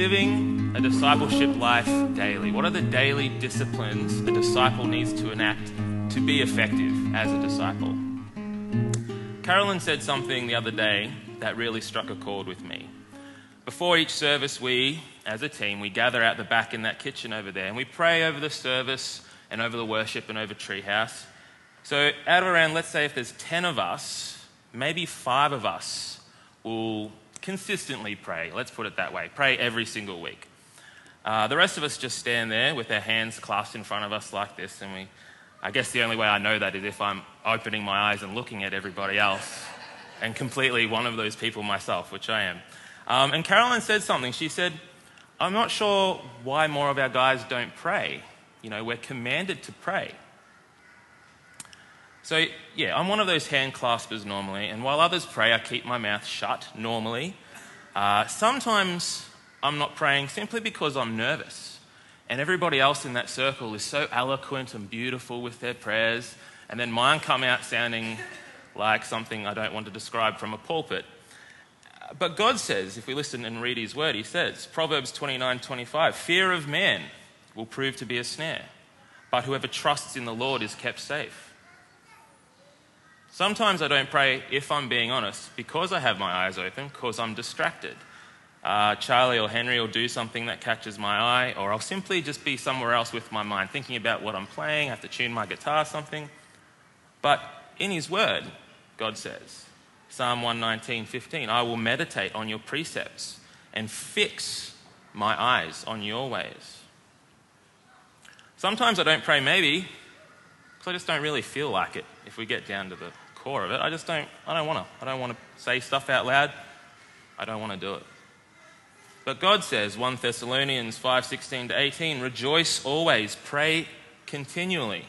living a discipleship life daily? What are the daily disciplines a disciple needs to enact to be effective as a disciple? Carolyn said something the other day that really struck a chord with me. Before each service, we, as a team, we gather out the back in that kitchen over there and we pray over the service and over the worship and over Treehouse. So out of around, let's say if there's 10 of us, maybe 5 of us will consistently pray. Let's put it that way. Pray every single week. The rest of us just stand there with our hands clasped in front of us like this, and I guess the only way I know that is if I'm opening my eyes and looking at everybody else and completely one of those people myself, which I am. And Carolyn said something. She said, I'm not sure why more of our guys don't pray. You know, we're commanded to pray. So, yeah, I'm one of those hand claspers normally, and while others pray, I keep my mouth shut normally. Sometimes I'm not praying simply because I'm nervous, and everybody else in that circle is so eloquent and beautiful with their prayers, and then mine come out sounding like something I don't want to describe from a pulpit. But God says, if we listen and read his word, he says, Proverbs 29:25, fear of man will prove to be a snare, but whoever trusts in the Lord is kept safe. Sometimes I don't pray, if I'm being honest, because I have my eyes open, because I'm distracted. Charlie or Henry will do something that catches my eye, or I'll simply just be somewhere else with my mind, thinking about what I'm playing, I have to tune my guitar, something. But in his word, God says, Psalm 119:15, I will meditate on your precepts and fix my eyes on your ways. Sometimes I don't pray, maybe, because I just don't really feel like it. If we get down to the core of it, I don't want to say stuff out loud. I don't want to do it. But God says, 1 Thessalonians 5:16-18, rejoice always, pray continually,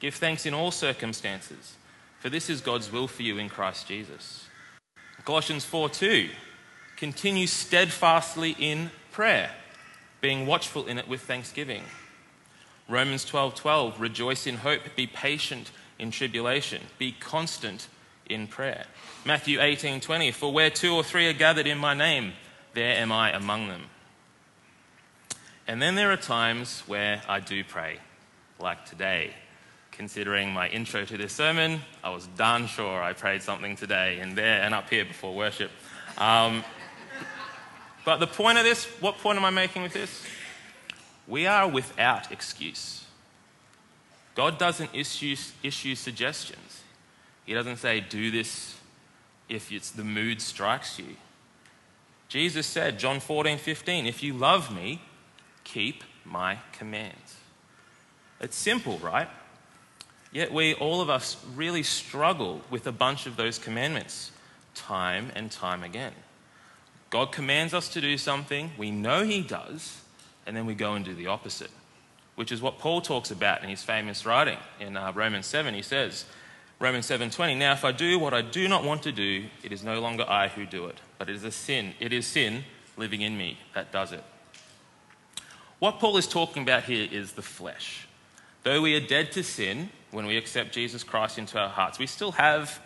give thanks in all circumstances, for this is God's will for you in Christ Jesus. Colossians 4:2, continue steadfastly in prayer, being watchful in it with thanksgiving. Romans 12:12, rejoice in hope, be patient in tribulation, be constant in prayer. Matthew 18:20, for where 2 or 3 are gathered in my name, there am I among them. And then there are times where I do pray, like today. Considering my intro to this sermon, I was darn sure I prayed something today and there and up here before worship. But the point of this, what point am I making with this? We are without excuse. God doesn't issue suggestions. He doesn't say, do this if it's the mood strikes you. Jesus said, John 14:15, if you love me, keep my commands. It's simple, right? Yet we, all of us, really struggle with a bunch of those commandments time and time again. God commands us to do something, we know he does, and then we go and do the opposite, which is what Paul talks about in his famous writing in Romans 7. He says, Romans 7:20, now if I do what I do not want to do, it is no longer I who do it, but it is a sin. It is sin living in me that does it. What Paul is talking about here is the flesh. Though we are dead to sin when we accept Jesus Christ into our hearts, we still have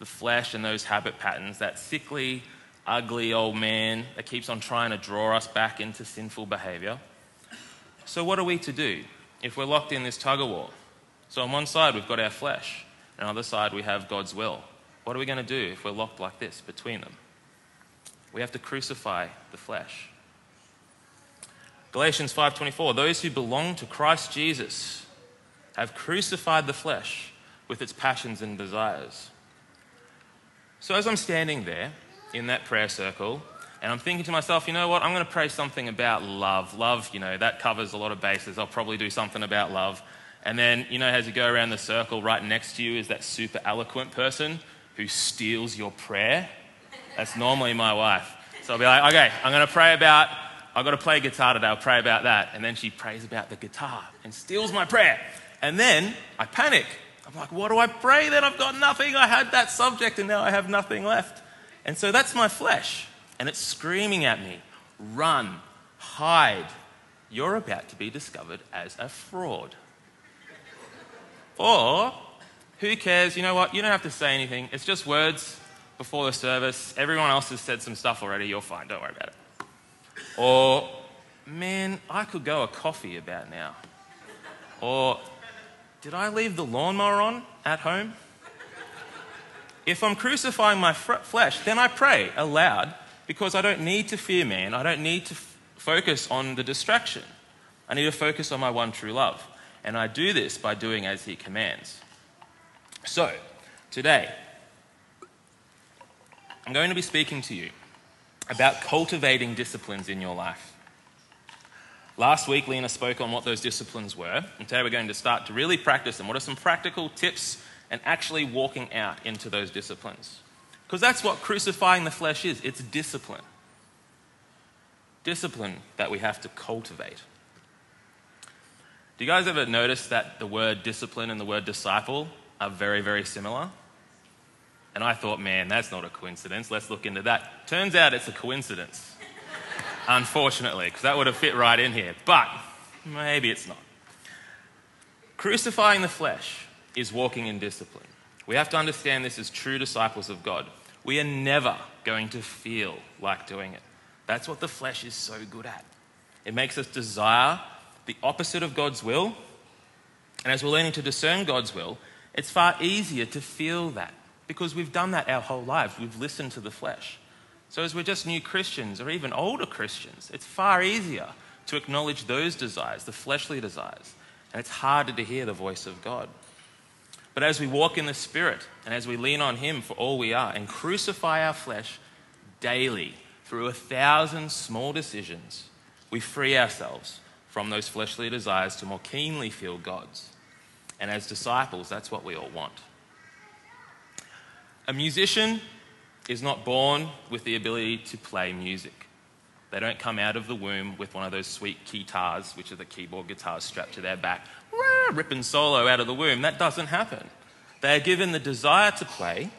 the flesh and those habit patterns, that sickly, ugly old man that keeps on trying to draw us back into sinful behaviour. So what are we to do if we're locked in this tug-of-war? So on one side we've got our flesh, and on the other side we have God's will. What are we going to do if we're locked like this between them? We have to crucify the flesh. Galatians 5:24, those who belong to Christ Jesus have crucified the flesh with its passions and desires. So as I'm standing there in that prayer circle, and I'm thinking to myself, you know what, I'm going to pray something about love. Love, you know, that covers a lot of bases. I'll probably do something about love. And then, you know, as you go around the circle, right next to you is that super eloquent person who steals your prayer. That's normally my wife. So I'll be like, okay, I'm going to pray about, I've got to play guitar today, I'll pray about that. And then she prays about the guitar and steals my prayer. And then I panic. I'm like, what do I pray then? I've got nothing. I had that subject and now I have nothing left. And so that's my flesh. And it's screaming at me, run, hide. You're about to be discovered as a fraud. Or, who cares? You know what? You don't have to say anything. It's just words before the service. Everyone else has said some stuff already. You're fine. Don't worry about it. Or, man, I could go a coffee about now. Or, did I leave the lawnmower on at home? If I'm crucifying my flesh, then I pray aloud because I don't need to fear man. I don't need to focus on the distraction. I need to focus on my one true love. And I do this by doing as he commands. So, today, I'm going to be speaking to you about cultivating disciplines in your life. Last week, Lena spoke on what those disciplines were, and today we're going to start to really practice them. What are some practical tips and actually walking out into those disciplines? Because that's what crucifying the flesh is. It's discipline. Discipline that we have to cultivate. Do you guys ever notice that the word discipline and the word disciple are very, very similar? And I thought, man, that's not a coincidence. Let's look into that. Turns out it's a coincidence, unfortunately, because that would have fit right in here. But maybe it's not. Crucifying the flesh is walking in discipline. We have to understand this as true disciples of God. We are never going to feel like doing it. That's what the flesh is so good at. It makes us desire the opposite of God's will. And as we're learning to discern God's will, it's far easier to feel that. Because we've done that our whole lives. We've listened to the flesh. So as we're just new Christians or even older Christians, it's far easier to acknowledge those desires, the fleshly desires. And it's harder to hear the voice of God. But as we walk in the Spirit and as we lean on Him for all we are and crucify our flesh daily through 1,000 small decisions, we free ourselves from those fleshly desires to more keenly feel God's. And as disciples, that's what we all want. A musician is not born with the ability to play music. They don't come out of the womb with one of those sweet guitars, which are the keyboard guitars strapped to their back, ripping solo out of the womb. That doesn't happen. They are given the desire to play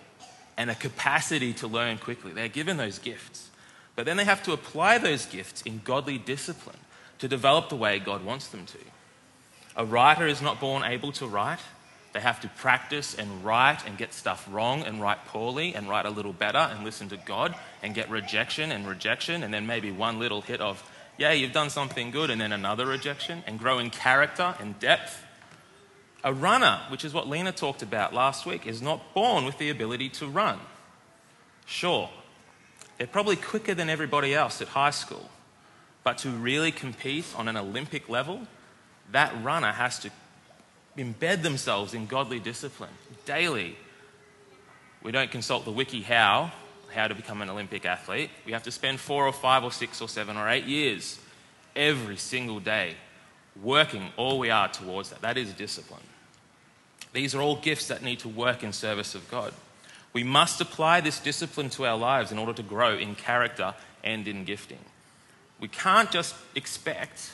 and a capacity to learn quickly. They're given those gifts. But then they have to apply those gifts in godly discipline to develop the way God wants them to. A writer is not born able to write. They have to practice and write and get stuff wrong and write poorly and write a little better and listen to God and get rejection and then maybe one little hit of, yeah, you've done something good, and then another rejection, and grow in character and depth. A runner, which is what Lena talked about last week, is not born with the ability to run. Sure, they're probably quicker than everybody else at high school, but to really compete on an Olympic level, that runner has to embed themselves in godly discipline daily. We don't consult the wiki how to become an Olympic athlete. We have to spend 4 or 5 or 6 or 7 or 8 years every single day working all we are towards that. That is discipline. These are all gifts that need to work in service of God. We must apply this discipline to our lives in order to grow in character and in gifting. We can't just expect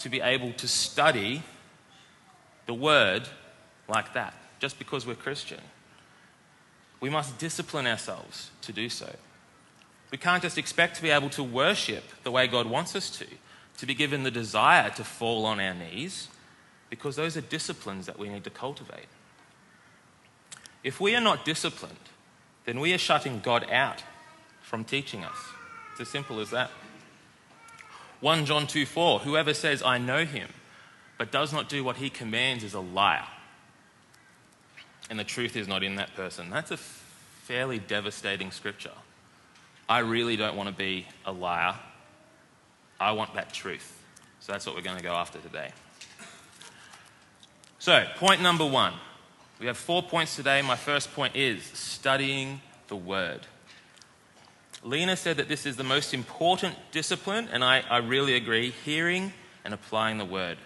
to be able to study the word like that, just because we're Christian. We must discipline ourselves to do so. We can't just expect to be able to worship the way God wants us to be given the desire to fall on our knees, because those are disciplines that we need to cultivate. If we are not disciplined, then we are shutting God out from teaching us. It's as simple as that. 1 John 2:4, whoever says, I know him, but does not do what he commands is a liar. And the truth is not in that person. That's a fairly devastating scripture. I really don't want to be a liar. I want that truth. So that's what we're going to go after today. So, point number 1. We have 4 points today. My first point is studying the word. Lena said that this is the most important discipline, and I really agree, hearing and applying the word.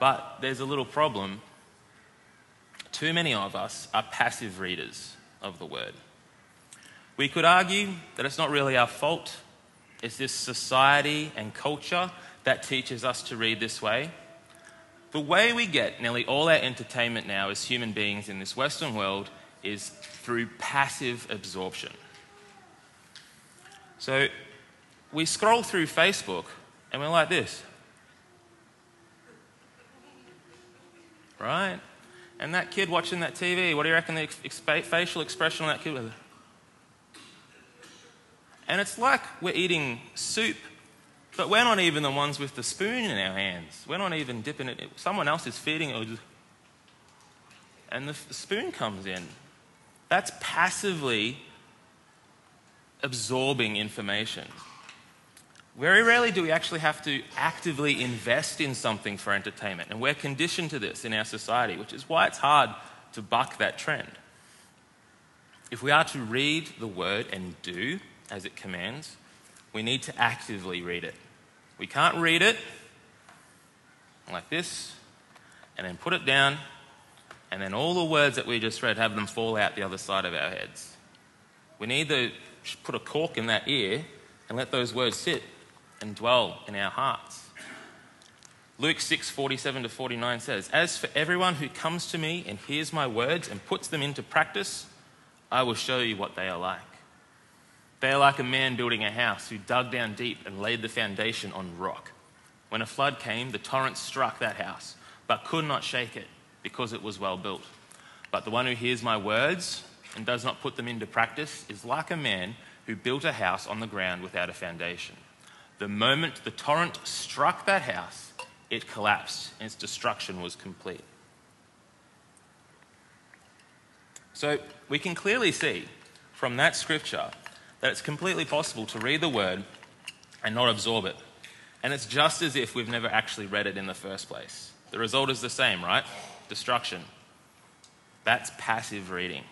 But there's a little problem. Too many of us are passive readers of the word. We could argue that it's not really our fault. It's this society and culture that teaches us to read this way. The way we get nearly all our entertainment now as human beings in this Western world is through passive absorption. So we scroll through Facebook and we're like this. Right? And that kid watching that TV, what do you reckon the facial expression on that kid was? And it's like we're eating soup But we're not even the ones with the spoon in our hands. We're not even dipping it. Someone else is feeding it. And the spoon comes in. That's passively absorbing information. Very rarely do we actually have to actively invest in something for entertainment. And we're conditioned to this in our society, which is why it's hard to buck that trend. If we are to read the word and do as it commands, we need to actively read it. We can't read it like this and then put it down and then all the words that we just read have them fall out the other side of our heads. We need to put a cork in that ear and let those words sit and dwell in our hearts. Luke 6:47-49 says, "As for everyone who comes to me and hears my words and puts them into practice, I will show you what they are like. They are like a man building a house who dug down deep and laid the foundation on rock. When a flood came, the torrent struck that house, but could not shake it because it was well built. But the one who hears my words and does not put them into practice is like a man who built a house on the ground without a foundation. The moment the torrent struck that house, it collapsed and its destruction was complete." So we can clearly see from that scripture that it's completely possible to read the word and not absorb it. And it's just as if we've never actually read it in the first place. The result is the same, right? Destruction. That's passive reading.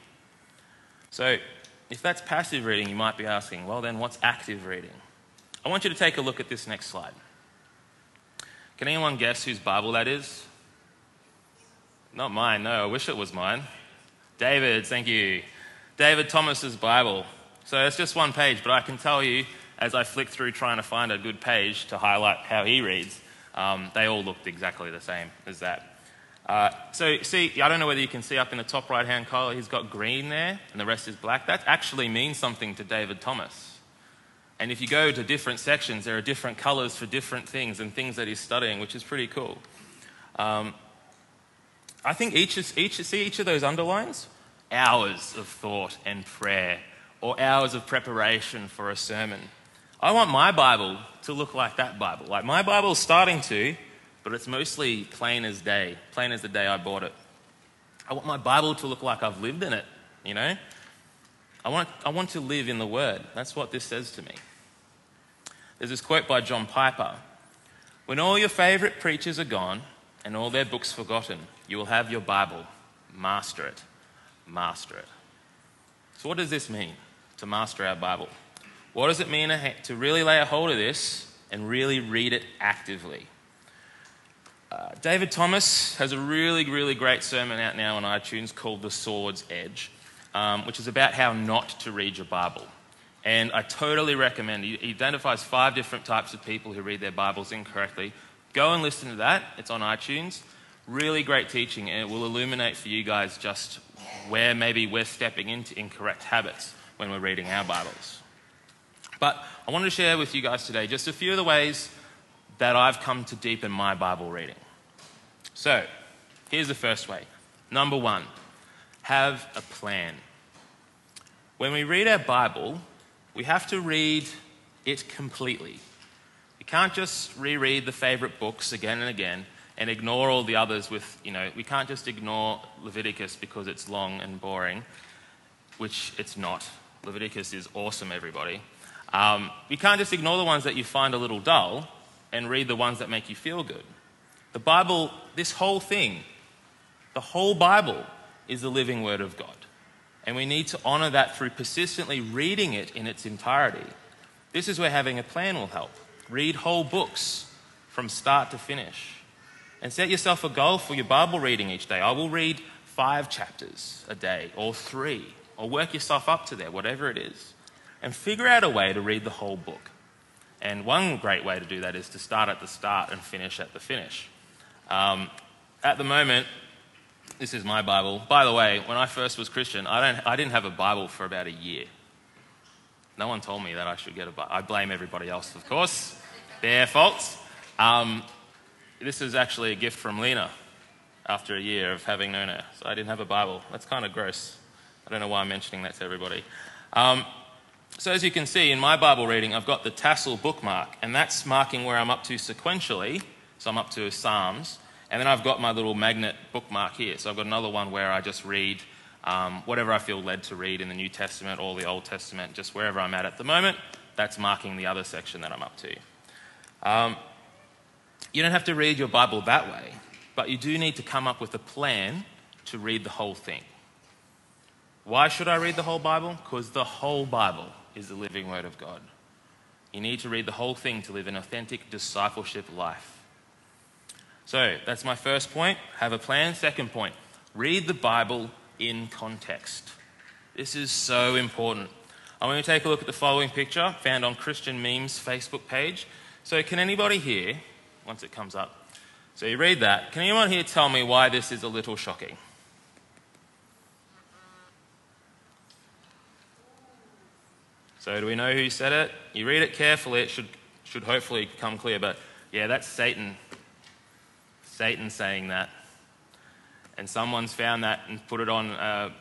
So if that's passive reading, you might be asking, well then what's active reading? I want you to take a look at this next slide. Can anyone guess whose Bible that is? Not mine, no. I wish it was mine. David, thank you. David Thomas's Bible. So it's just one page, but I can tell you, as I flick through trying to find a good page to highlight how he reads, they all looked exactly the same as that. So see, I don't know whether you can see up in the top right-hand collar, he's got green there, and the rest is black. That actually means something to David Thomas. And if you go to different sections, there are different colours for different things and things that he's studying, which is pretty cool. I think each of those underlines? Hours of thought and prayer, or hours of preparation for a sermon. I want my Bible to look like that Bible. Like my Bible's starting to, but it's mostly plain as day, plain as the day I bought it. I want my Bible to look like I've lived in it, you know? I want to live in the Word. That's what this says to me. There's this quote by John Piper. "When all your favourite preachers are gone and all their books forgotten, you will have your Bible. Master it. Master it." So what does this mean, to master our Bible? What does it mean to really lay a hold of this and really read it actively? David Thomas has a really, really great sermon out now on iTunes called The Sword's Edge, which is about how not to read your Bible. And I totally recommend it. He identifies 5 different types of people who read their Bibles incorrectly. Go and listen to that. It's on iTunes. Really great teaching, and it will illuminate for you guys just where maybe we're stepping into incorrect habits when we're reading our Bibles. But I wanted to share with you guys today just a few of the ways that I've come to deepen my Bible reading. So, here's the first way. Number 1, have a plan. When we read our Bible, we have to read it completely. We can't just reread the favourite books again and again and ignore all the others with, you know, we can't just ignore Leviticus because it's long and boring, which it's not. Leviticus is awesome, everybody. We can't just ignore the ones that you find a little dull and read the ones that make you feel good. The Bible, this whole thing, the whole Bible is the living Word of God. And we need to honour that through persistently reading it in its entirety. This is where having a plan will help. Read whole books from start to finish. And set yourself a goal for your Bible reading each day. I will read 5 chapters a day, or 3, or work yourself up to there, whatever it is. And figure out a way to read the whole book. And one great way to do that is to start at the start and finish at the finish. At the moment, this is my Bible. By the way, when I first was Christian, I didn't have a Bible for about a year. No one told me that I should get a Bible. I blame everybody else, of course. Their faults. This is actually a gift from Lena after a year of having known her. So I didn't have a Bible. That's kind of gross. I don't know why I'm mentioning that to everybody. So as you can see in my Bible reading, I've got the tassel bookmark, and that's marking where I'm up to sequentially. So I'm up to Psalms, and then I've got my little magnet bookmark here. So I've got another one where I just read whatever I feel led to read in the New Testament or the Old Testament, just wherever I'm at the moment. That's marking the other section that I'm up to. You don't have to read your Bible that way, but you do need to come up with a plan to read the whole thing. Why should I read the whole Bible? Because the whole Bible is the living Word of God. You need to read the whole thing to live an authentic discipleship life. So that's my first point. Have a plan. Second point, read the Bible in context. This is so important. I want you to take a look at the following picture found on Christian Memes Facebook page. So can anybody here, once it comes up, so you read that, can anyone here tell me why this is a little shocking? So do we know who said it? You read it carefully, it should hopefully come clear, but yeah, that's Satan. Satan saying that. And someone's found that and put it on,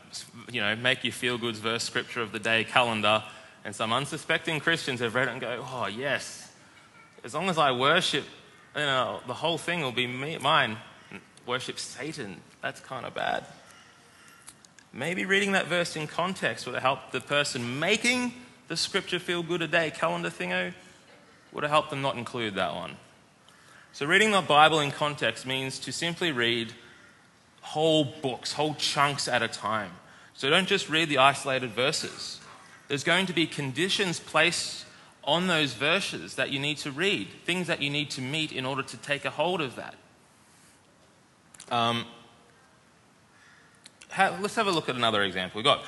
make you feel goods verse scripture of the day calendar, and some unsuspecting Christians have read it and go, oh yes, as long as I worship, the whole thing will be mine. Worship Satan, that's kind of bad. Maybe reading that verse in context would have helped the person making the scripture feel good a day calendar thingo, would have helped them not include that one. So reading the Bible in context means to simply read whole books, whole chunks at a time. So don't just read the isolated verses. There's going to be conditions placed on those verses that you need to read, things that you need to meet in order to take a hold of that. Let's have a look at another example. We've got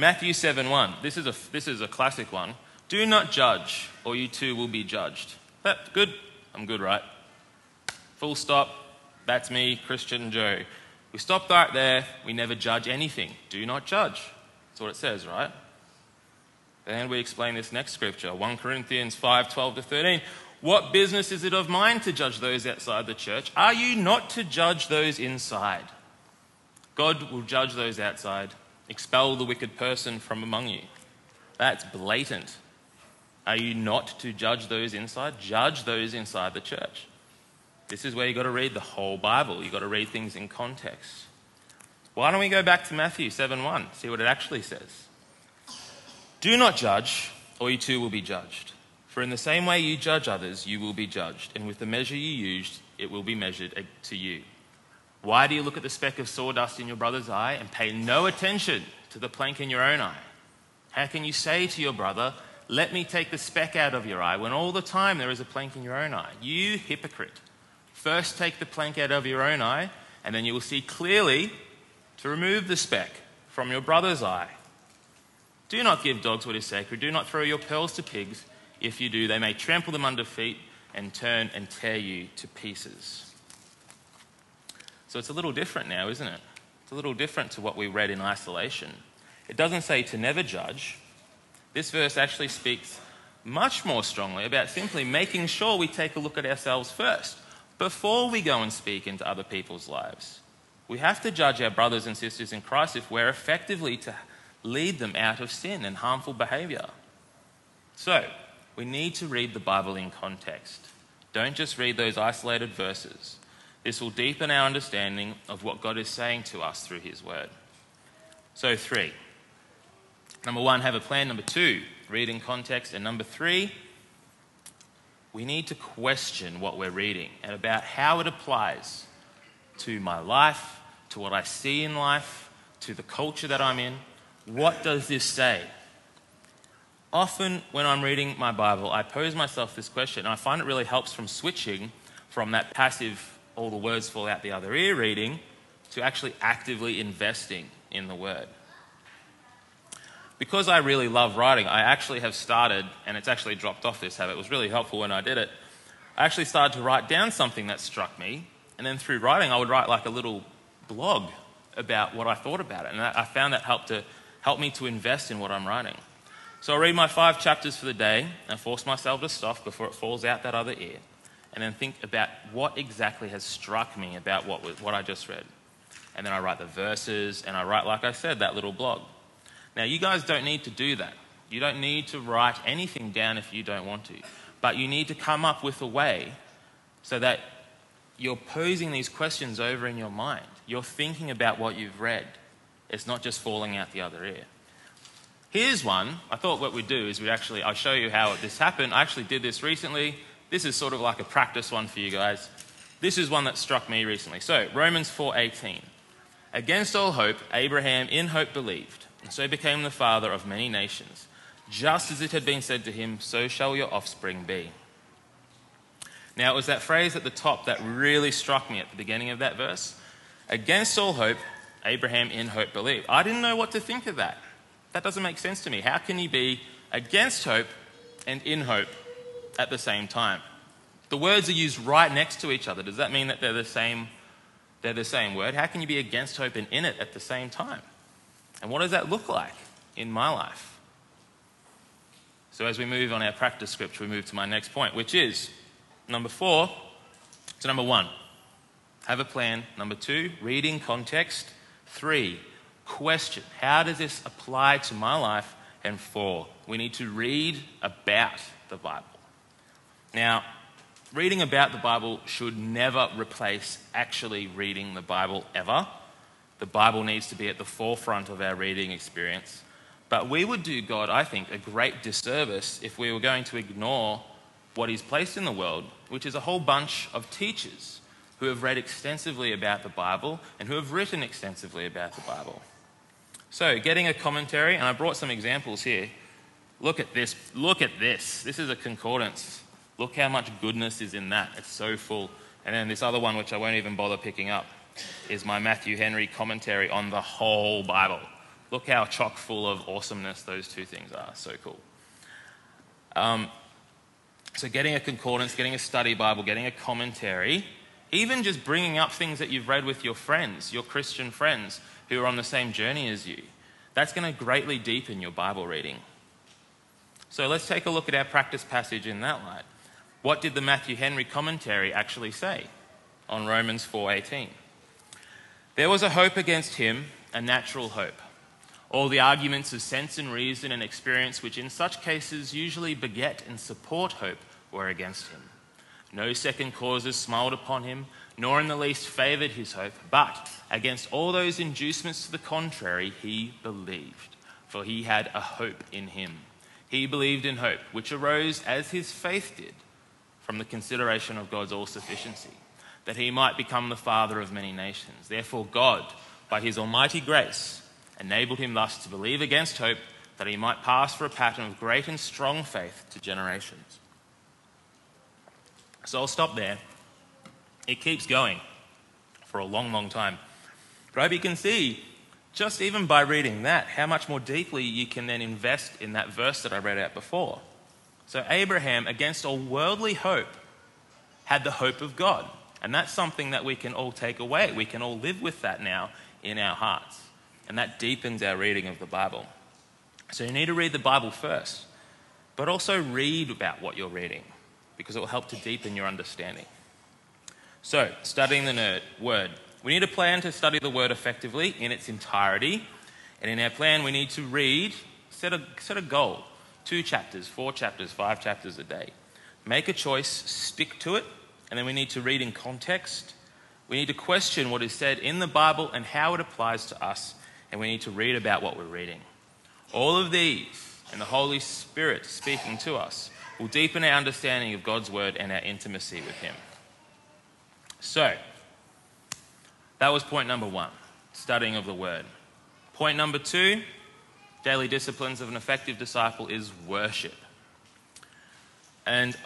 Matthew 7:1. This is a classic one. Do not judge, or you too will be judged. That good? I'm good, right? Full stop. That's me, Christian Joe. We stopped right there. We never judge anything. Do not judge. That's what it says, right? Then we explain this next scripture, 1 Corinthians 5:12-13. What business is it of mine to judge those outside the church? Are you not to judge those inside? God will judge those outside. Expel the wicked person from among you. That's blatant. Are you not to judge those inside? Judge those inside the church. This is where you've got to read the whole Bible. You've got to read things in context. Why don't we go back to Matthew 7:1, see what it actually says. Do not judge, or you too will be judged. For in the same way you judge others, you will be judged. And with the measure you used, it will be measured to you. Why do you look at the speck of sawdust in your brother's eye and pay no attention to the plank in your own eye? How can you say to your brother, let me take the speck out of your eye, when all the time there is a plank in your own eye? You hypocrite. First take the plank out of your own eye, and then you will see clearly to remove the speck from your brother's eye. Do not give dogs what is sacred. Do not throw your pearls to pigs. If you do, they may trample them under feet and turn and tear you to pieces. So it's a little different now, isn't it? It's a little different to what we read in isolation. It doesn't say to never judge. This verse actually speaks much more strongly about simply making sure we take a look at ourselves first before we go and speak into other people's lives. We have to judge our brothers and sisters in Christ if we're effectively to lead them out of sin and harmful behaviour. So, we need to read the Bible in context. Don't just read those isolated verses. This will deepen our understanding of what God is saying to us through his word. So 3. Number 1, have a plan. Number 2, read in context. And number 3, we need to question what we're reading and about how it applies to my life, to what I see in life, to the culture that I'm in. What does this say? Often when I'm reading my Bible, I pose myself this question, and I find it really helps from switching from that passive all the words fall out the other ear reading to actually actively investing in the word. Because I really love writing, I actually have started, and it's actually dropped off this habit, it was really helpful when I did it, I actually started to write down something that struck me, and then through writing I would write like a little blog about what I thought about it, and I found that helped me to invest in what I'm writing. So I read my 5 chapters for the day, and I force myself to stop before it falls out that other ear, and then think about what exactly has struck me about what I just read. And then I write the verses, and I write, like I said, that little blog. Now, you guys don't need to do that. You don't need to write anything down if you don't want to. But you need to come up with a way so that you're posing these questions over in your mind. You're thinking about what you've read. It's not just falling out the other ear. Here's one. I thought what we'd do is I'll show you how this happened. I actually did this recently. This is sort of like a practice one for you guys. This is one that struck me recently. So, Romans 4:18. Against all hope, Abraham in hope believed, and so became the father of many nations. Just as it had been said to him, so shall your offspring be. Now, it was that phrase at the top that really struck me at the beginning of that verse. Against all hope, Abraham in hope believed. I didn't know what to think of that. That doesn't make sense to me. How can he be against hope and in hope at the same time? The words are used right next to each other. Does that mean that they're the same word? How can you be against hope and in it at the same time? And what does that look like in my life? So as we move on our practice script, we move to my next point, which is number 1, have a plan. Number 2, reading context. 3, question, how does this apply to my life? And 4, we need to read about the Bible. Now, reading about the Bible should never replace actually reading the Bible ever. The Bible needs to be at the forefront of our reading experience. But we would do God, I think, a great disservice if we were going to ignore what he's placed in the world, which is a whole bunch of teachers who have read extensively about the Bible and who have written extensively about the Bible. So, getting a commentary, and I brought some examples here. Look at this. This is a concordance. Look how much goodness is in that. It's so full. And then this other one, which I won't even bother picking up, is my Matthew Henry commentary on the whole Bible. Look how chock full of awesomeness those two things are. So cool. So getting a concordance, getting a study Bible, getting a commentary, even just bringing up things that you've read with your friends, your Christian friends who are on the same journey as you, that's going to greatly deepen your Bible reading. So let's take a look at our practice passage in that light. What did the Matthew Henry commentary actually say on Romans 4:18? There was a hope against him, a natural hope. All the arguments of sense and reason and experience, which in such cases usually beget and support hope, were against him. No second causes smiled upon him, nor in the least favoured his hope, but against all those inducements to the contrary, he believed, for he had a hope in him. He believed in hope, which arose as his faith did, from the consideration of God's all-sufficiency, that he might become the father of many nations. Therefore God, by his almighty grace, enabled him thus to believe against hope, that he might pass for a pattern of great and strong faith to generations. So I'll stop there. It keeps going for a long, long time. But I hope you can see, just even by reading that, how much more deeply you can then invest in that verse that I read out before. So Abraham, against all worldly hope, had the hope of God. And that's something that we can all take away. We can all live with that now in our hearts. And that deepens our reading of the Bible. So you need to read the Bible first, but also read about what you're reading, because it will help to deepen your understanding. So, studying the Word. We need a plan to study the Word effectively in its entirety. And in our plan, we need to read, set a goal, 2 chapters, 4 chapters, 5 chapters a day. Make a choice, stick to it, and then we need to read in context. We need to question what is said in the Bible and how it applies to us, and we need to read about what we're reading. All of these, and the Holy Spirit speaking to us, will deepen our understanding of God's Word and our intimacy with Him. So, that was point number 1, studying of the Word. Point number 2, daily disciplines of an effective disciple is worship. And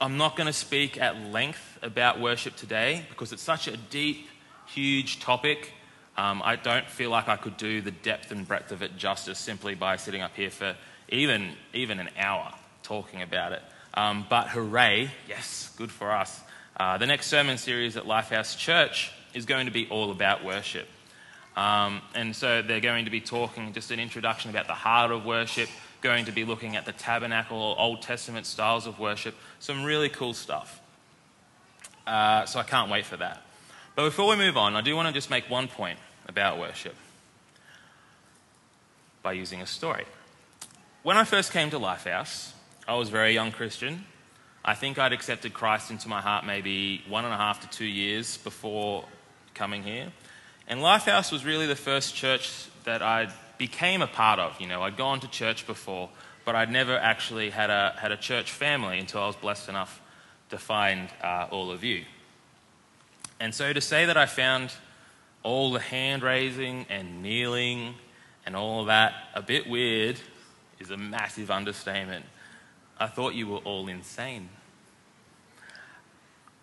I'm not going to speak at length about worship today because it's such a deep, huge topic. I don't feel like I could do the depth and breadth of it justice simply by sitting up here for even an hour talking about it. But hooray, yes, good for us. The next sermon series at Lifehouse Church is going to be all about worship. And so they're going to be talking, just an introduction about the heart of worship, going to be looking at the tabernacle or Old Testament styles of worship, some really cool stuff. So I can't wait for that. But before we move on, I do want to just make one point about worship by using a story. When I first came to Lifehouse, I was a very young Christian. I think I'd accepted Christ into my heart maybe 1.5 to 2 years before coming here. And Lifehouse was really the first church that I became a part of. You know, I'd gone to church before, but I'd never actually had a church family until I was blessed enough to find all of you. And so to say that I found all the hand raising and kneeling and all of that a bit weird is a massive understatement. I thought you were all insane.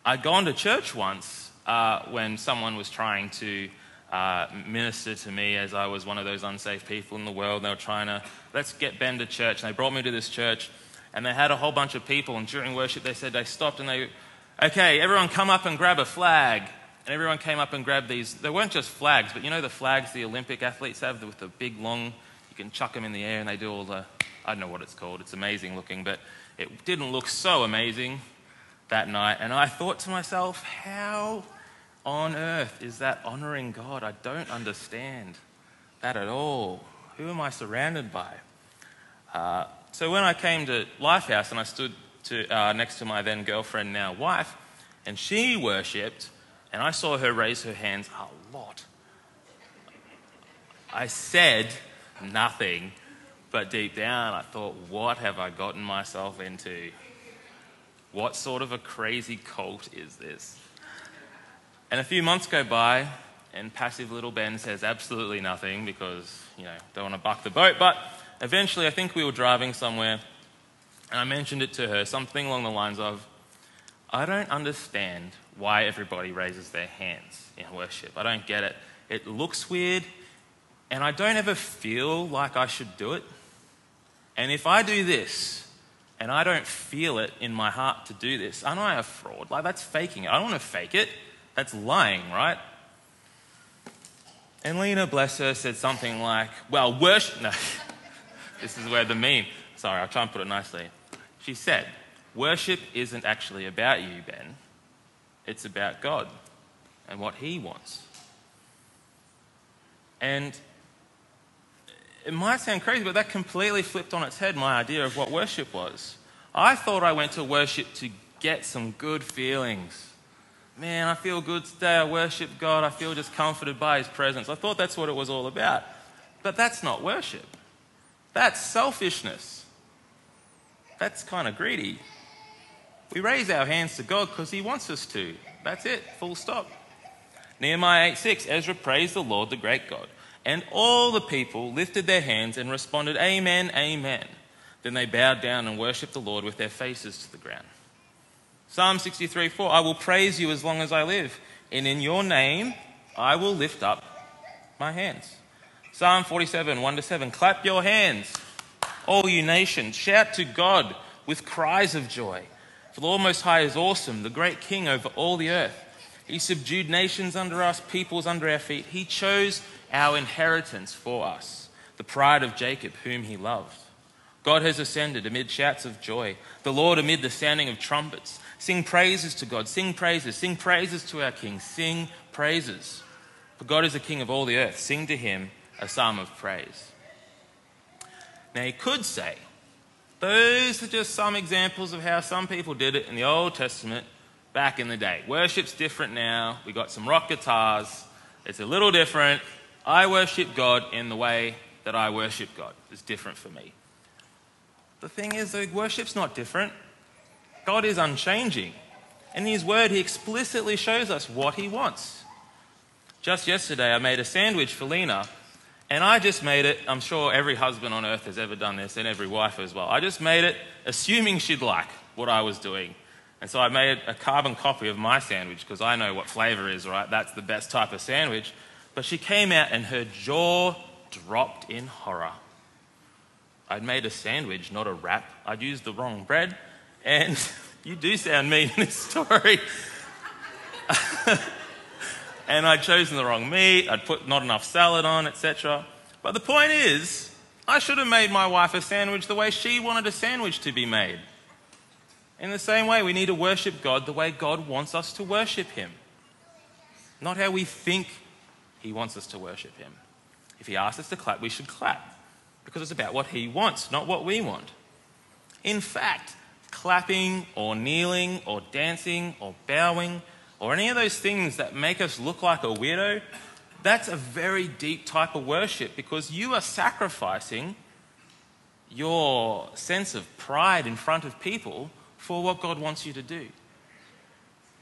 I'd gone to church once when someone was trying to minister to me as I was one of those unsafe people in the world. They were trying to, let's get Ben to church. And they brought me to this church and they had a whole bunch of people. And during worship, they said they stopped and they, okay, everyone come up and grab a flag. And everyone came up and grabbed these. They weren't just flags, but you know the flags the Olympic athletes have with the big long, you can chuck them in the air and they do all the, I don't know what it's called. It's amazing looking, but it didn't look so amazing that night. And I thought to myself, how on earth is that honoring God? I don't understand that at all. Who am I surrounded by? So when I came to Lifehouse and I stood next to my then girlfriend, now wife, and she worshipped, and I saw her raise her hands a lot. I said nothing. But deep down, I thought, what have I gotten myself into? What sort of a crazy cult is this? And a few months go by, and passive little Ben says absolutely nothing because, you know, don't want to buck the boat. But eventually, I think we were driving somewhere, and I mentioned it to her, something along the lines of, I don't understand why everybody raises their hands in worship. I don't get it. It looks weird, and I don't ever feel like I should do it. And if I do this, and I don't feel it in my heart to do this, aren't I a fraud? Like, that's faking it. I don't want to fake it. That's lying, right? And Lena, bless her, said something like, well, worship... No, this is where the meme... Sorry, I'll try and put it nicely. She said, worship isn't actually about you, Ben. It's about God and what he wants. And... it might sound crazy, but that completely flipped on its head my idea of what worship was. I thought I went to worship to get some good feelings. Man, I feel good today. I worship God. I feel just comforted by his presence. I thought that's what it was all about. But that's not worship. That's selfishness. That's kind of greedy. We raise our hands to God because he wants us to. That's it. Full stop. Nehemiah 8:6, Ezra praised the Lord, the great God. And all the people lifted their hands and responded, amen, amen. Then they bowed down and worshipped the Lord with their faces to the ground. Psalm 63:4, I will praise you as long as I live, and in your name I will lift up my hands. Psalm 47:1-7, clap your hands, all you nations. Shout to God with cries of joy. For the Lord Most High is awesome, the great King over all the earth. He subdued nations under us, peoples under our feet. He chose our inheritance for us, the pride of Jacob, whom he loved. God has ascended amid shouts of joy, the Lord amid the sounding of trumpets. Sing praises to God, sing praises to our King, sing praises. For God is the King of all the earth, sing to him a psalm of praise. Now you could say, those are just some examples of how some people did it in the Old Testament back in the day. Worship's different now, we got some rock guitars, it's a little different. I worship God in the way that I worship God. It's different for me. The thing is, though, worship's not different. God is unchanging. In his word, he explicitly shows us what he wants. Just yesterday, I made a sandwich for Lena, and I just made it, I'm sure every husband on earth has ever done this, and every wife as well. I just made it assuming she'd like what I was doing. And so I made a carbon copy of my sandwich, because I know what flavour is, right? That's the best type of sandwich. But she came out and her jaw dropped in horror. I'd made a sandwich, not a wrap. I'd used the wrong bread. And you do sound mean in this story. And I'd chosen the wrong meat. I'd put not enough salad on, etc. But the point is, I should have made my wife a sandwich the way she wanted a sandwich to be made. In the same way, we need to worship God the way God wants us to worship him. Not how we think he wants us to worship him. If he asks us to clap, we should clap. because it's about what he wants, not what we want. In fact, clapping or kneeling or dancing or bowing or any of those things that make us look like a weirdo, that's a very deep type of worship, because you are sacrificing your sense of pride in front of people for what God wants you to do.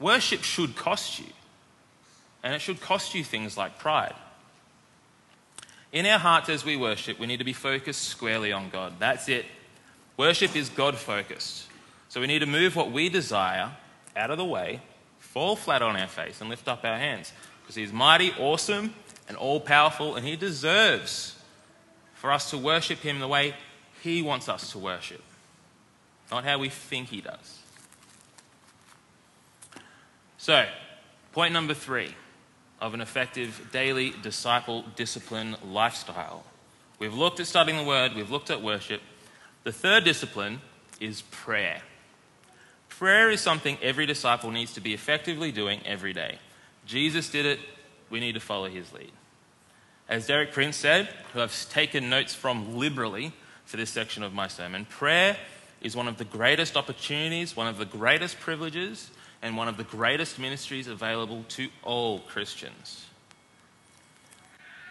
Worship should cost you, and it should cost you things like pride. In our hearts as we worship, we need to be focused squarely on God. That's it. Worship is God-focused. So we need to move what we desire out of the way, fall flat on our face, and lift up our hands. Because he's mighty, awesome, and all-powerful, and he deserves for us to worship him the way he wants us to worship, not how we think he does. So, point number 3 of an effective daily disciple discipline lifestyle. We've looked at studying the word, we've looked at worship. The third discipline is prayer. Prayer is something every disciple needs to be effectively doing every day. Jesus did it, we need to follow his lead. As Derek Prince said, who I've taken notes from liberally for this section of my sermon, prayer is one of the greatest opportunities, one of the greatest privileges, and one of the greatest ministries available to all Christians.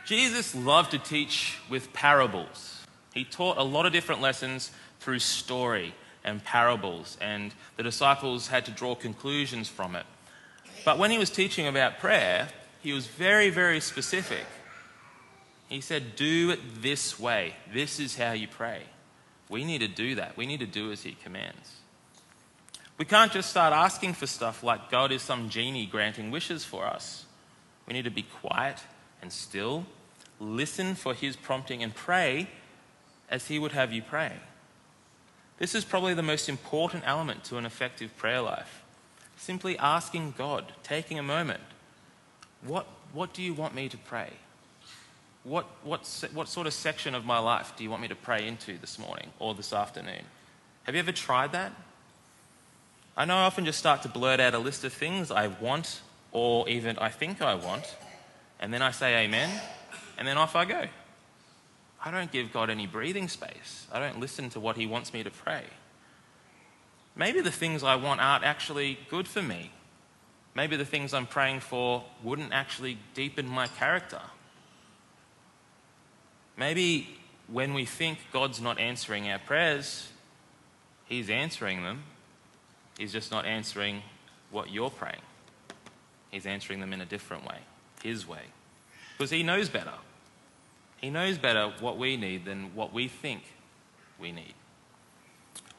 Jesus loved to teach with parables. He taught a lot of different lessons through story and parables, and the disciples had to draw conclusions from it. But when he was teaching about prayer, he was very, very specific. He said, do it this way. This is how you pray. We need to do that. We need to do as he commands. We can't just start asking for stuff like God is some genie granting wishes for us. We need to be quiet and still, listen for his prompting, and pray as he would have you pray. This is probably the most important element to an effective prayer life. Simply asking God, taking a moment, what do you want me to pray? What sort of section of my life do you want me to pray into this morning or this afternoon? Have you ever tried that? I know I often just start to blurt out a list of things I want, or even I think I want, and then I say amen, and then off I go. I don't give God any breathing space. I don't listen to what he wants me to pray. Maybe the things I want aren't actually good for me. Maybe the things I'm praying for wouldn't actually deepen my character. Maybe when we think God's not answering our prayers, he's answering them. He's just not answering what you're praying. He's answering them in a different way, his way. Because he knows better. He knows better what we need than what we think we need.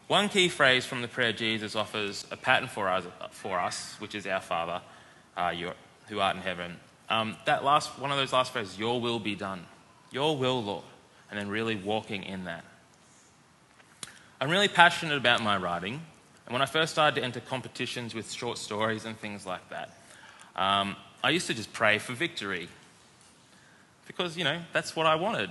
One key phrase from the prayer Jesus offers a pattern for us, which is our Father, who art in heaven. That last one of those last phrases, your will be done. Your will, Lord. And then really walking in that. I'm really passionate about my writing. And when I first started to enter competitions with short stories and things like that, I used to just pray for victory. Because, you know, that's what I wanted.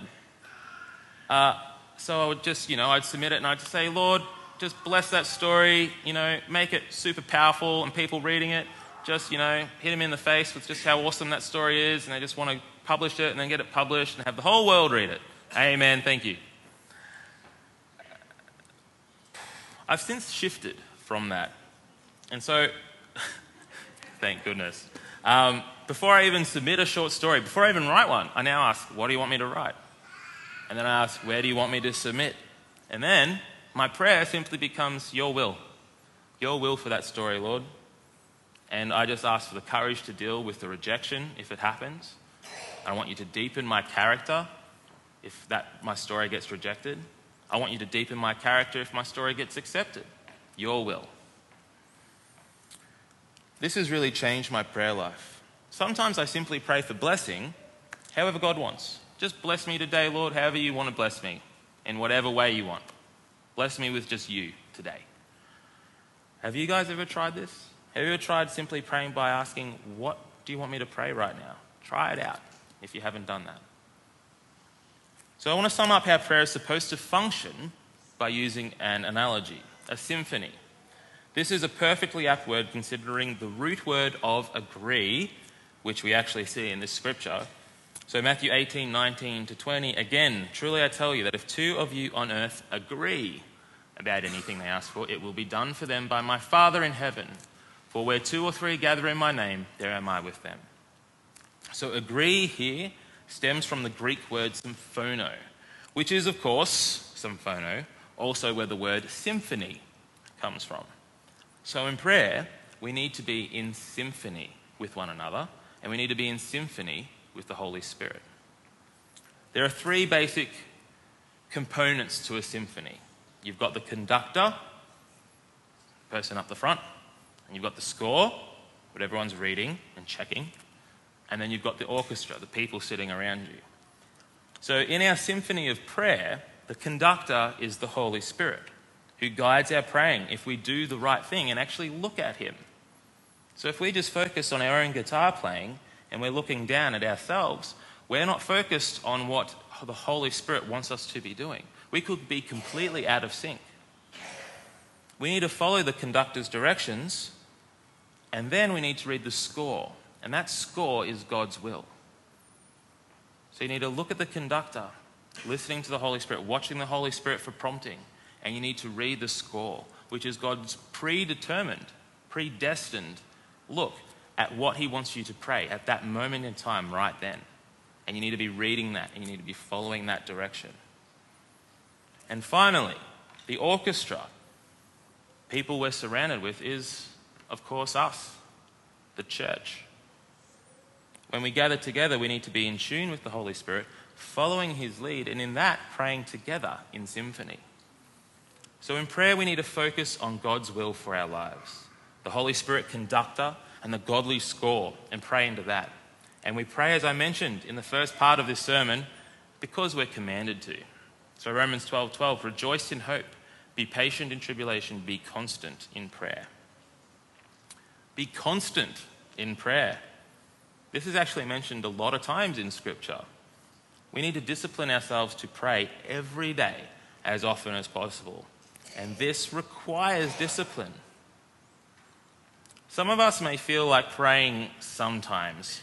So I would just, you know, I'd submit it and I'd just say, Lord, just bless that story, you know, make it super powerful, and people reading it, just, you know, hit them in the face with just how awesome that story is, and they just want to publish it and then get it published and have the whole world read it. Amen, thank you. I've since shifted from that. And so, thank goodness. Before I even submit a short story, before I even write one, I now ask, what do you want me to write? And then I ask, where do you want me to submit? And then my prayer simply becomes your will. Your will for that story, Lord. And I just ask for the courage to deal with the rejection if it happens. I want you to deepen my character if my story gets rejected. I want you to deepen my character if my story gets accepted. Your will. This has really changed my prayer life. Sometimes I simply pray for blessing, however God wants. Just bless me today, Lord, however you want to bless me, in whatever way you want. Bless me with just you today. Have you guys ever tried this? Have you ever tried simply praying by asking, what do you want me to pray right now? Try it out if you haven't done that. So I want to sum up how prayer is supposed to function by using an analogy, a symphony. This is a perfectly apt word considering the root word of agree, which we actually see in this scripture, So Matthew 18, 19 to 20, again, truly I tell you that if two of you on earth agree about anything they ask for, it will be done for them by my Father in heaven. For where two or three gather in my name, there am I with them. So agree here stems from the Greek word symphono, which is, of course, symphono, also where the word symphony comes from. So in prayer, we need to be in symphony with one another, and we need to be in symphony with the Holy Spirit. There are three basic components to a symphony. You've got the conductor, person up the front, and you've got the score, what everyone's reading and checking, and then you've got the orchestra, the people sitting around you. So in our symphony of prayer, the conductor is the Holy Spirit, who guides our praying if we do the right thing and actually look at him. So if we just focus on our own guitar playing, and we're looking down at ourselves, we're not focused on what the Holy Spirit wants us to be doing. We could be completely out of sync. We need to follow the conductor's directions, and then we need to read the score. And that score is God's will. So you need to look at the conductor, listening to the Holy Spirit, watching the Holy Spirit for prompting, and you need to read the score, which is God's predetermined, predestined look at what he wants you to pray at that moment in time right then. And you need to be reading that, and you need to be following that direction. And finally, the orchestra, people we're surrounded with, is, of course, us, the church. When we gather together, we need to be in tune with the Holy Spirit, following his lead, and in that, praying together in symphony. So in prayer, we need to focus on God's will for our lives, the Holy Spirit conductor, and the godly score, and pray into that. And we pray, as I mentioned in the first part of this sermon, because we're commanded to. So Romans 12:12, rejoice in hope, be patient in tribulation, be constant in prayer. Be constant in prayer. This is actually mentioned a lot of times in Scripture. We need to discipline ourselves to pray every day, as often as possible. And this requires discipline. Some of us may feel like praying sometimes,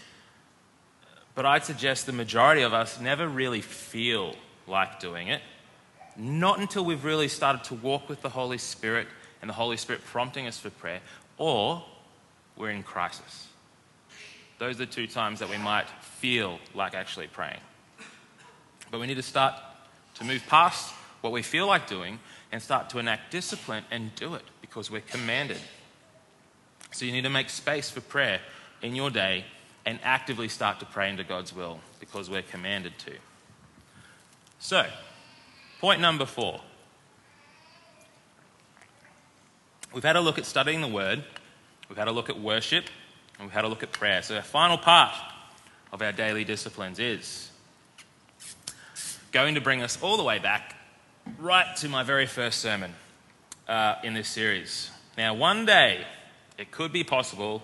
but I'd suggest the majority of us never really feel like doing it. Not until we've really started to walk with the Holy Spirit and the Holy Spirit prompting us for prayer, or we're in crisis. Those are the two times that we might feel like actually praying. But we need to start to move past what we feel like doing and start to enact discipline and do it because we're commanded. So you need to make space for prayer in your day and actively start to pray into God's will because we're commanded to. So, point number 4. We've had a look at studying the Word, we've had a look at worship, and we've had a look at prayer. So our final part of our daily disciplines is going to bring us all the way back right to my very first sermon in this series. Now, one day, it could be possible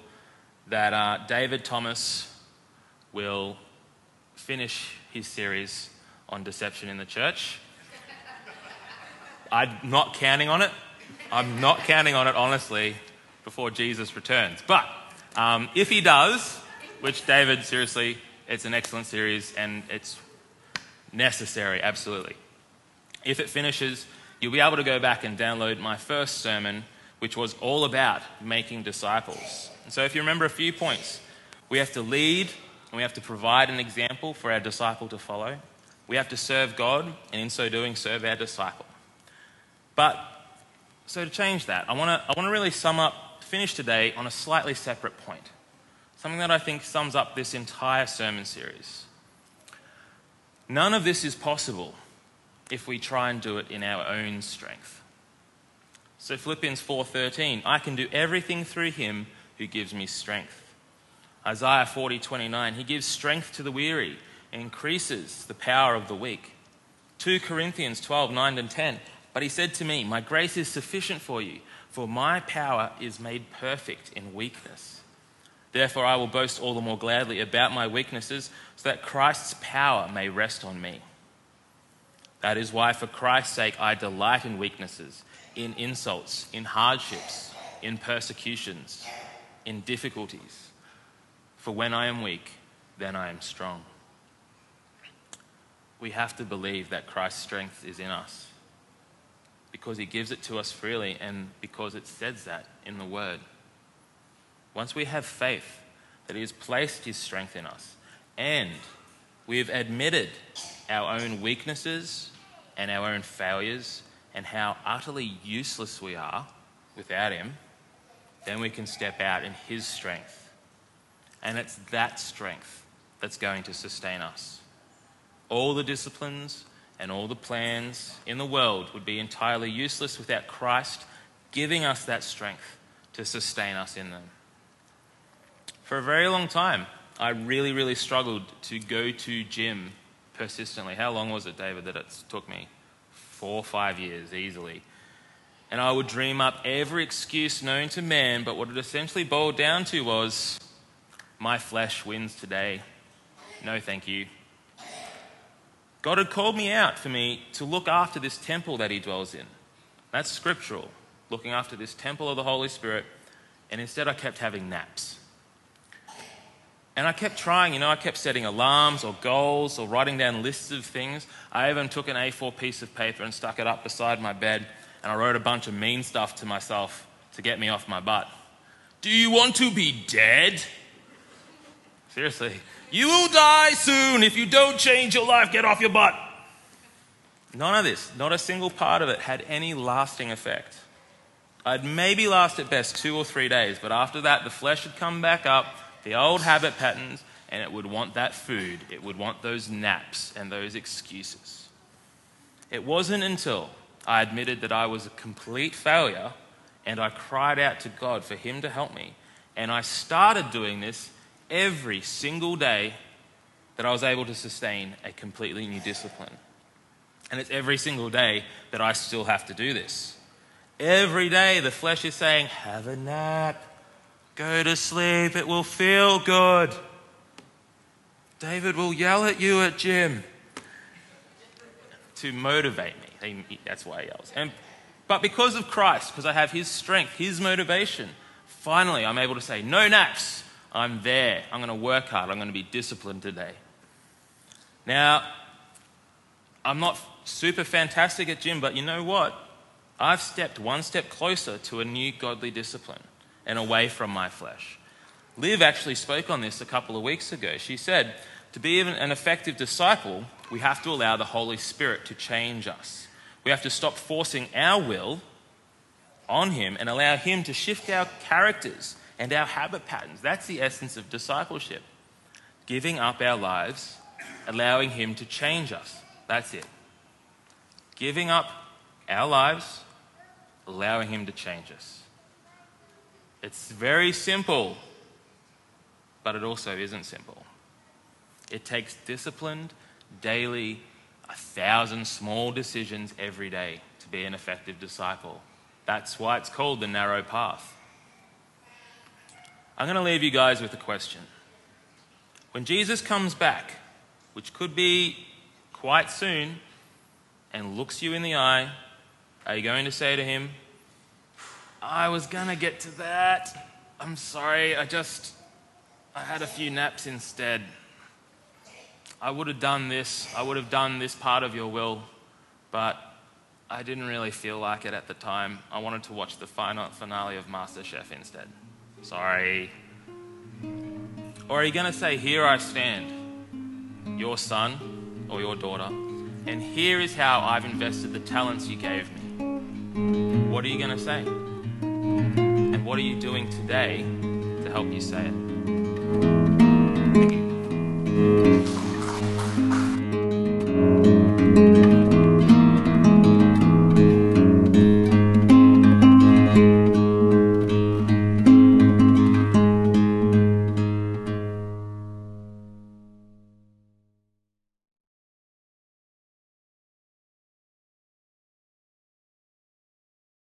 that David Thomas will finish his series on deception in the church. I'm not counting on it. I'm not counting on it, honestly, before Jesus returns. But if he does, which David, seriously, it's an excellent series and it's necessary, absolutely. If it finishes, you'll be able to go back and download my first sermon, which was all about making disciples. And so if you remember a few points, we have to lead and we have to provide an example for our disciple to follow. We have to serve God and in so doing serve our disciple. But, so to change that, I want to really finish today on a slightly separate point. Something that I think sums up this entire sermon series. None of this is possible if we try and do it in our own strength. So Philippians 4:13, I can do everything through him who gives me strength. Isaiah 40:29, he gives strength to the weary and increases the power of the weak. 2 Corinthians 12:9 and 10, but he said to me, my grace is sufficient for you, for my power is made perfect in weakness. Therefore I will boast all the more gladly about my weaknesses, so that Christ's power may rest on me. That is why for Christ's sake I delight in weaknesses, in insults, in hardships, in persecutions, in difficulties. For when I am weak, then I am strong. we have to believe that Christ's strength is in us because he gives it to us freely and because it says that in the word. Once we have faith that he has placed his strength in us and we have admitted our own weaknesses and our own failures and how utterly useless we are without him, then we can step out in his strength. And it's that strength that's going to sustain us. All the disciplines and all the plans in the world would be entirely useless without Christ giving us that strength to sustain us in them. For a very long time, I really struggled to go to gym persistently. How long was it, David, that it took me? 4 or 5 years, easily. And I would dream up every excuse known to man, but what it essentially boiled down to was, my flesh wins today. No, thank you. God had called me out for me to look after this temple that he dwells in. That's scriptural, looking after this temple of the Holy Spirit. And instead I kept having naps. And I kept trying, I kept setting alarms or goals or writing down lists of things. I even took an A4 piece of paper and stuck it up beside my bed. And I wrote a bunch of mean stuff to myself to get me off my butt. Do you want to be dead? Seriously. You will die soon if you don't change your life. Get off your butt. None of this, not a single part of it had any lasting effect. I'd maybe last at best 2 or 3 days, but after that the flesh would come back up, the old habit patterns, and it would want that food. It would want those naps and those excuses. It wasn't until I admitted that I was a complete failure and I cried out to God for him to help me. And I started doing this every single day that I was able to sustain a completely new discipline. And it's every single day that I still have to do this. Every day the flesh is saying, have a nap, go to sleep, it will feel good. David will yell at you at gym to motivate me. That's why he yells. But because of Christ, because I have his strength, his motivation, finally I'm able to say, no naps. I'm there. I'm going to work hard. I'm going to be disciplined today. Now, I'm not super fantastic at gym, but you know what? I've stepped one step closer to a new godly discipline and away from my flesh. Liv actually spoke on this a couple of weeks ago. She said, to be an effective disciple, we have to allow the Holy Spirit to change us. We have to stop forcing our will on him and allow him to shift our characters and our habit patterns. That's the essence of discipleship. Giving up our lives, allowing him to change us. That's it. Giving up our lives, allowing him to change us. It's very simple, but it also isn't simple. It takes disciplined, daily, 1,000 small decisions every day to be an effective disciple. That's why it's called the narrow path. I'm going to leave you guys with a question. When Jesus comes back, which could be quite soon, and looks you in the eye, are you going to say to him, I was going to get to that. I'm sorry, I had a few naps instead. I would have done this. I would have done this part of your will, but I didn't really feel like it at the time. I wanted to watch the final finale of MasterChef instead. Sorry. Or are you going to say, here I stand, your son or your daughter, and here is how I've invested the talents you gave me? What are you going to say? And what are you doing today to help you say it? Thank you.